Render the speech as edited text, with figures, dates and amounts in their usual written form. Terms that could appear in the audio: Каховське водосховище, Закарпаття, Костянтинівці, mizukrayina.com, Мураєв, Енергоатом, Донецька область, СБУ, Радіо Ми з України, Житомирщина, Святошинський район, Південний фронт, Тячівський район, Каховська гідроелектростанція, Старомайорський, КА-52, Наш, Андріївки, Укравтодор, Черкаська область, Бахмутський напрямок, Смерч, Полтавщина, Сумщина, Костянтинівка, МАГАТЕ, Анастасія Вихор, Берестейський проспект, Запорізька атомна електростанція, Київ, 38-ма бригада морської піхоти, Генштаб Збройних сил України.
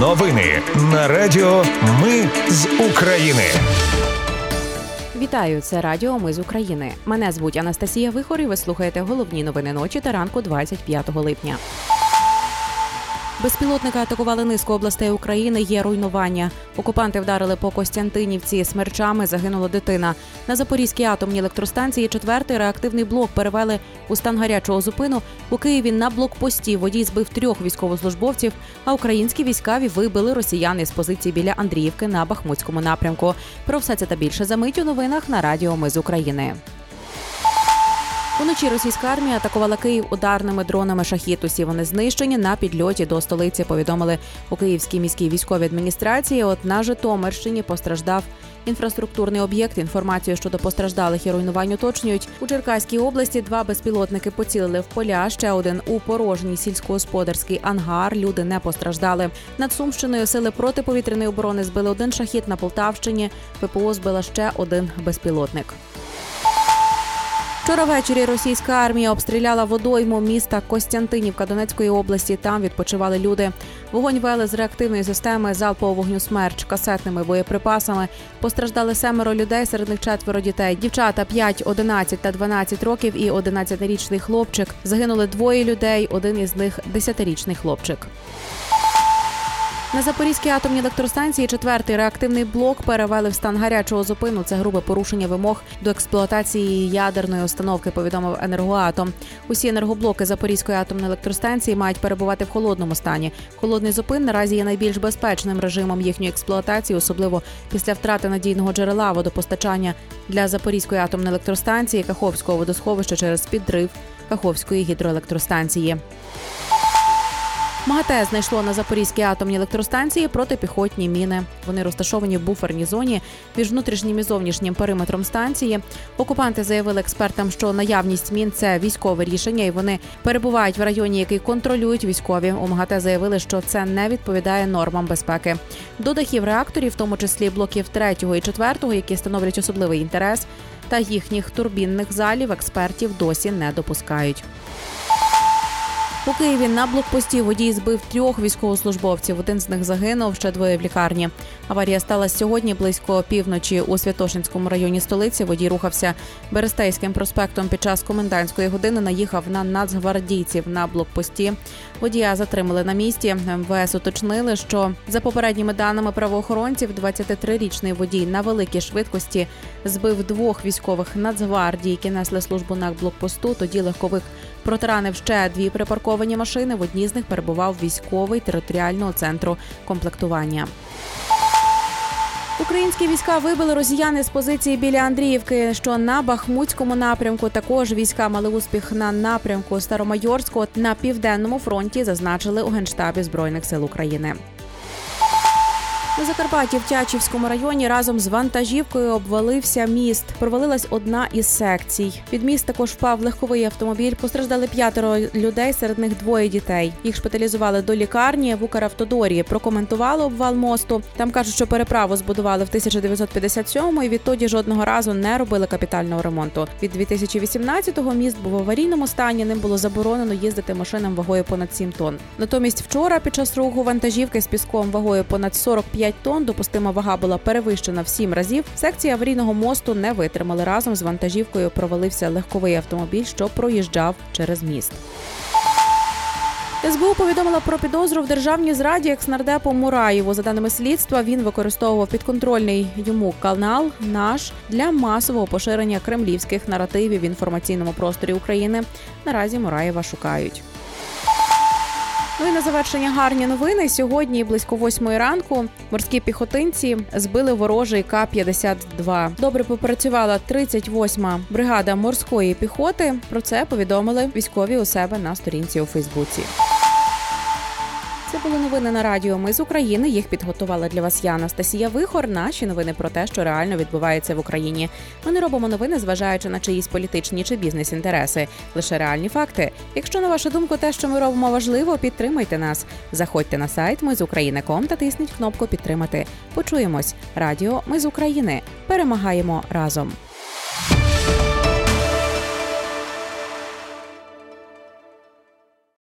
Новини на Радіо Ми з України. Вітаю, це Радіо Ми з України. Мене звуть Анастасія Вихор і ви слухаєте головні новини ночі та ранку 25 липня. Безпілотника атакували низку областей України, є руйнування. Окупанти вдарили по Костянтинівці, смерчами загинула дитина. На Запорізькій атомній електростанції 4-й реактивний блок перевели у стан гарячого зупину. У Києві на блокпості водій збив 3 військовослужбовців, а українські військові вибили росіян із позицій біля Андріївки на Бахмутському напрямку. Про все це та більше за мить у новинах на Радіо Ми з України. Уночі російська армія атакувала Київ ударними дронами «Шахід». Усі вони знищені на підльоті до столиці, повідомили у Київській міській військовій адміністрації. От на Житомирщині постраждав інфраструктурний об'єкт. Інформацію щодо постраждалих і руйнувань уточнюють. У Черкаській області 2 безпілотники поцілили в поля, ще один у порожній сільськогосподарський ангар. Люди не постраждали. Над Сумщиною сили протиповітряної оборони збили 1 «Шахід». На Полтавщині ППО збила ще 1 безпілотник. Вчора ввечері російська армія обстріляла водойму міста Костянтинівка Донецької області. Там відпочивали люди. Вогонь вели з реактивної системи залпового вогню «Смерч», касетними боєприпасами. Постраждали 7 людей, серед них 4 дітей. Дівчата 5, 11 та 12 років і 11-річний хлопчик. Загинули 2 людей, один із них – 10-річний хлопчик. На Запорізькій атомній електростанції 4-й реактивний блок перевели в стан гарячого зупину. Це грубе порушення вимог до експлуатації ядерної установки, повідомив «Енергоатом». Усі енергоблоки Запорізької атомної електростанції мають перебувати в холодному стані. Холодний зупин наразі є найбільш безпечним режимом їхньої експлуатації, особливо після втрати надійного джерела водопостачання для Запорізької атомної електростанції, Каховського водосховища через підрив Каховської гідроелектростанції. МАГАТЕ знайшло на Запорізькій атомній електростанції протипіхотні міни. Вони розташовані в буферній зоні між внутрішнім і зовнішнім периметром станції. Окупанти заявили експертам, що наявність мін – це військове рішення, і вони перебувають в районі, який контролюють військові. У МАГАТЕ заявили, що це не відповідає нормам безпеки. До дахів реакторів, в тому числі блоків 3-го і 4-го, які становлять особливий інтерес, та їхніх турбінних залів експертів досі не допускають. У Києві на блокпості водій збив 3 військовослужбовців. Один з них загинув, ще 2 в лікарні. Аварія сталася сьогодні близько півночі у Святошинському районі столиці. Водій рухався Берестейським проспектом під час комендантської години, наїхав на нацгвардійців на блокпості. Водія затримали на місці. МВС уточнили, що за попередніми даними правоохоронців, 23-річний водій на великій швидкості збив 2 військових Нацгвардії, які несли службу на блокпосту. Тоді легковик протаранив ще 2 припарковані машини. В одній з них перебував військовий територіального центру комплектування. Українські війська вибили росіяни з позиції біля Андріївки, що на Бахмутському напрямку. Також війська мали успіх на напрямку Старомайорського на Південному фронті, зазначили у Генштабі Збройних сил України. На Закарпатті в Тячівському районі разом з вантажівкою обвалився міст. Провалилась одна із секцій. Під міст також впав легковий автомобіль. Постраждали 5 людей, серед них 2 дітей. Їх шпиталізували до лікарні в Укравтодорі. Прокоментували обвал мосту. Там кажуть, що переправу збудували в 1957-му і відтоді жодного разу не робили капітального ремонту. Від 2018-го міст був в аварійному стані, ним було заборонено їздити машинам вагою понад 7 тонн. Натомість вчора під час руху вантажівки з піском вагою понад 45 тонн, допустима вага була перевищена в 7 разів, секції аварійного мосту не витримали. Разом з вантажівкою провалився легковий автомобіль, що проїжджав через міст. СБУ повідомила про підозру в державній зраді екснардепу Мураєву. За даними слідства, він використовував підконтрольний йому канал «Наш» для масового поширення кремлівських наративів в інформаційному просторі України. Наразі Мураєва шукають. Ну і на завершення гарні новини. Сьогодні близько 8-ї ранку морські піхотинці збили ворожий КА-52. Добре попрацювала 38-ма бригада морської піхоти. Про це повідомили військові у себе на сторінці у Фейсбуці. Це були новини на Радіо Ми з України. Їх підготувала для вас я, Анастасія Вихор. Наші новини про те, що реально відбувається в Україні. Ми не робимо новини, зважаючи на чиїсь політичні чи бізнес-інтереси. Лише реальні факти. Якщо, на вашу думку, те, що ми робимо, важливо, підтримайте нас. Заходьте на сайт mizukrayina.com та тисніть кнопку «Підтримати». Почуємось. Радіо Ми з України. Перемагаємо разом.